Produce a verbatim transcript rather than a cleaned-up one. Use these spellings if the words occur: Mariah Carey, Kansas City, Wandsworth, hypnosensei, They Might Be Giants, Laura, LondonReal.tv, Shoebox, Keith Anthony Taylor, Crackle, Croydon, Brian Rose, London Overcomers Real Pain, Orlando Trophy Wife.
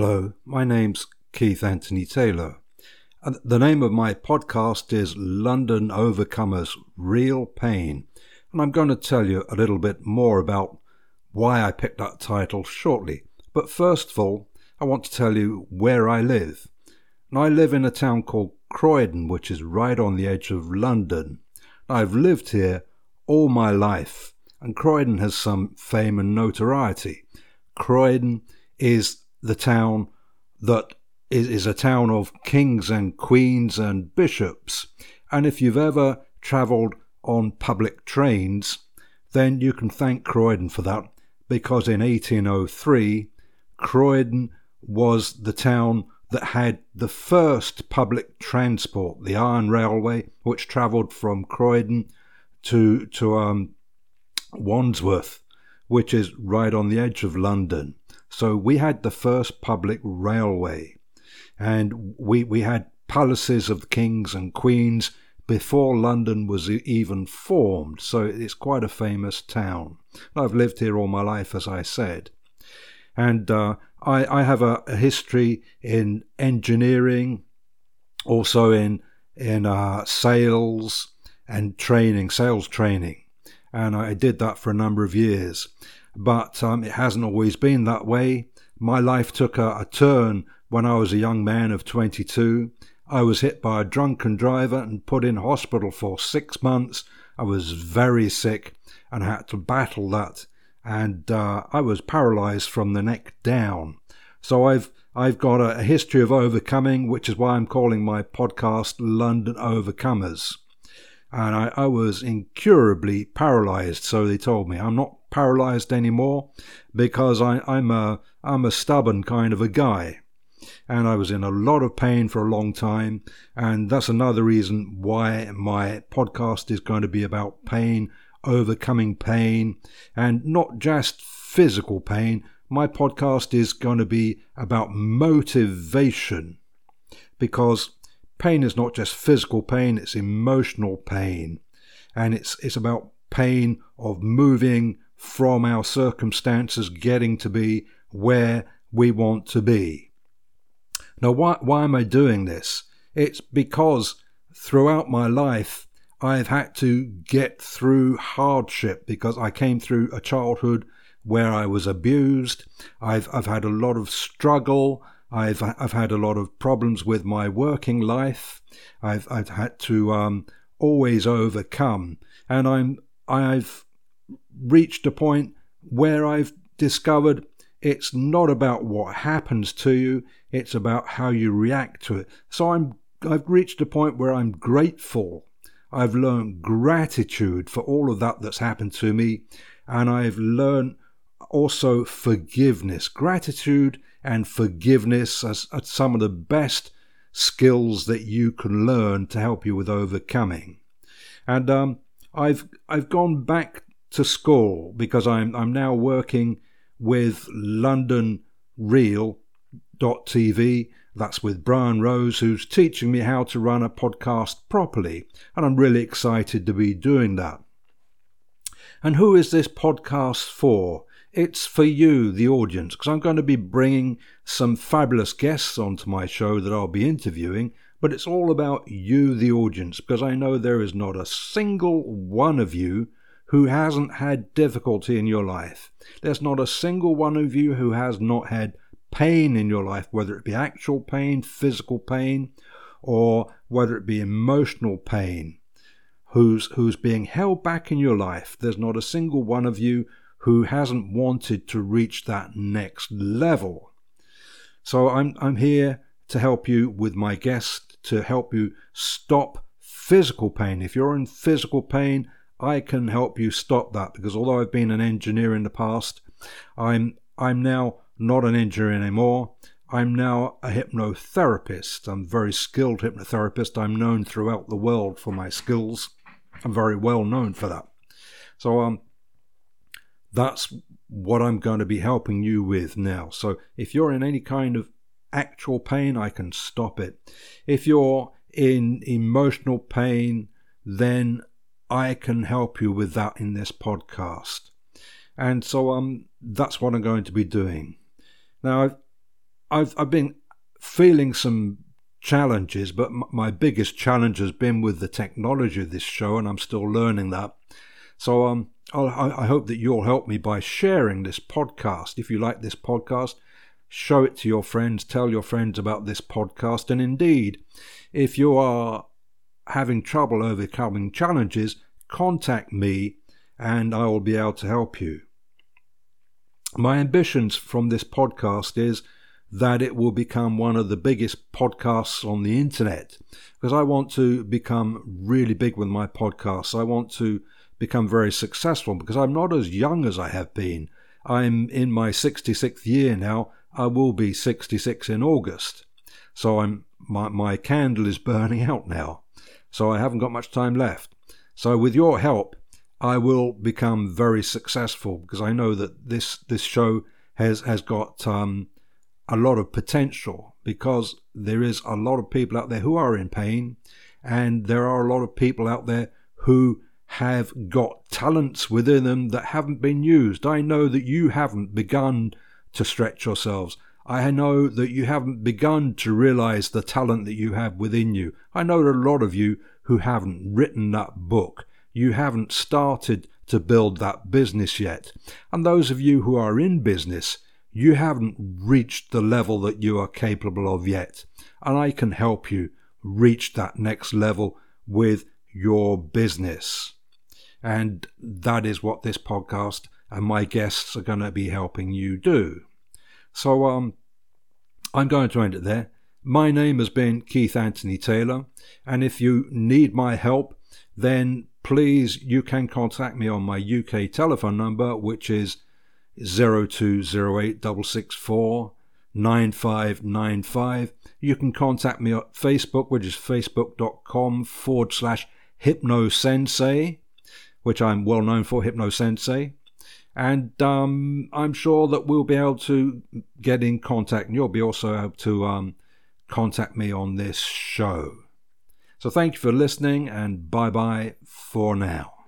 Hello, my name's Keith Anthony Taylor, and the name of my podcast is London Overcomers Real Pain, and I'm going to tell you a little bit more about why I picked that title shortly. But first of all, I want to tell you where I live. And I live in a town called Croydon, which is right on the edge of London. I've lived here all my life, and Croydon has some fame and notoriety. Croydon is the town that is, is a town of kings and queens and bishops. And if you've ever travelled on public trains, then you can thank Croydon for that, because in eighteen oh three, Croydon was the town that had the first public transport, the Iron Railway, which travelled from Croydon to, to um, Wandsworth, which is right on the edge of London. So we had the first public railway, and we we had palaces of kings and queens before London was even formed. So it's quite a famous town. I've lived here all my life, as I said, and uh, I I have a, a history in engineering, also in in uh, sales and training, sales training, and I did that for a number of years. But um, it hasn't always been that way. My life took a, a turn when I was a young man of twenty-two. I was hit by a drunken driver and put in hospital for six months. I was very sick and had to battle that. And uh, I was paralysed from the neck down. So I've I've got a, a history of overcoming, which is why I'm calling my podcast London Overcomers. And I, I was incurably paralysed, so they told me. I'm not paralysed anymore because I, I'm a I'm a stubborn kind of a guy, and I was in a lot of pain for a long time, and that's another reason why my podcast is going to be about pain, overcoming pain, and not just physical pain. My podcast is going to be about motivation, because pain is not just physical pain, it's emotional pain, and it's it's about pain of moving from our circumstances, getting to be where we want to be. Now, why, why am I doing this? It's because throughout my life, I've had to get through hardship, because I came through a childhood where I was abused. I've I've had a lot of struggle. I've I've had a lot of problems with my working life. I've I've had to um, always overcome, and I'm I've. reached a point where I've discovered it's not about what happens to you, it's about how you react to it. So I'm I've reached a point where I'm grateful. I've learned gratitude for all of that that's happened to me, and I've learned also forgiveness. Gratitude and forgiveness are, are some of the best skills that you can learn to help you with overcoming. And um, I've I've gone back to school, because I'm I'm now working with London Real dot T V. That's with Brian Rose, who's teaching me how to run a podcast properly, and I'm really excited to be doing that. And who is this podcast for? It's for you, the audience, because I'm going to be bringing some fabulous guests onto my show that I'll be interviewing, but it's all about you, the audience, because I know there is not a single one of you who hasn't had difficulty in your life. There's not a single one of you who has not had pain in your life, whether it be actual pain, physical pain, or whether it be emotional pain, who's who's being held back in your life. There's not a single one of you who hasn't wanted to reach that next level. So I'm I'm here to help you with my guest, to help you stop physical pain. If you're in physical pain, I can help you stop that, because although I've been an engineer in the past, I'm I'm now not an engineer anymore. I'm now a hypnotherapist. I'm a very skilled hypnotherapist. I'm known throughout the world for my skills. I'm very well known for that. So um, that's what I'm going to be helping you with now. So if you're in any kind of actual pain, I can stop it. If you're in emotional pain, then I can help you with that in this podcast. And so um, that's what I'm going to be doing. Now, I've, I've I've been feeling some challenges, but m- my biggest challenge has been with the technology of this show, and I'm still learning that. So um, I'll, I hope that you'll help me by sharing this podcast. If you like this podcast, show it to your friends, tell your friends about this podcast. And indeed, if you are having trouble overcoming challenges, contact me and I will be able to help you. My ambitions from this podcast is that it will become one of the biggest podcasts on the internet, because I want to become really big with my podcasts. I want to become very successful, because I'm not as young as I have been. I'm in my sixty-sixth year now. I will be sixty-six in August. So I'm my, my candle is burning out now. So I haven't got much time left. So with your help, I will become very successful, because I know that this, this show has, has got um, a lot of potential, because there is a lot of people out there who are in pain, and there are a lot of people out there who have got talents within them that haven't been used. I know that you haven't begun to stretch yourselves. I know that you haven't begun to realize the talent that you have within you. I know a lot of you who haven't written that book. You haven't started to build that business yet. And those of you who are in business, you haven't reached the level that you are capable of yet. And I can help you reach that next level with your business. And that is what this podcast and my guests are going to be helping you do. So um, I'm going to end it there. My name has been Keith Anthony Taylor, and if you need my help, then please you can contact me on my U K telephone number, which is zero two zero eight six six four nine five nine five. You can contact me on Facebook, which is facebook.com forward slash hypnosensei, which I'm well known for, hypnosensei. And um, I'm sure that we'll be able to get in contact, and you'll be also able to um, contact me on this show. So thank you for listening, and bye-bye for now.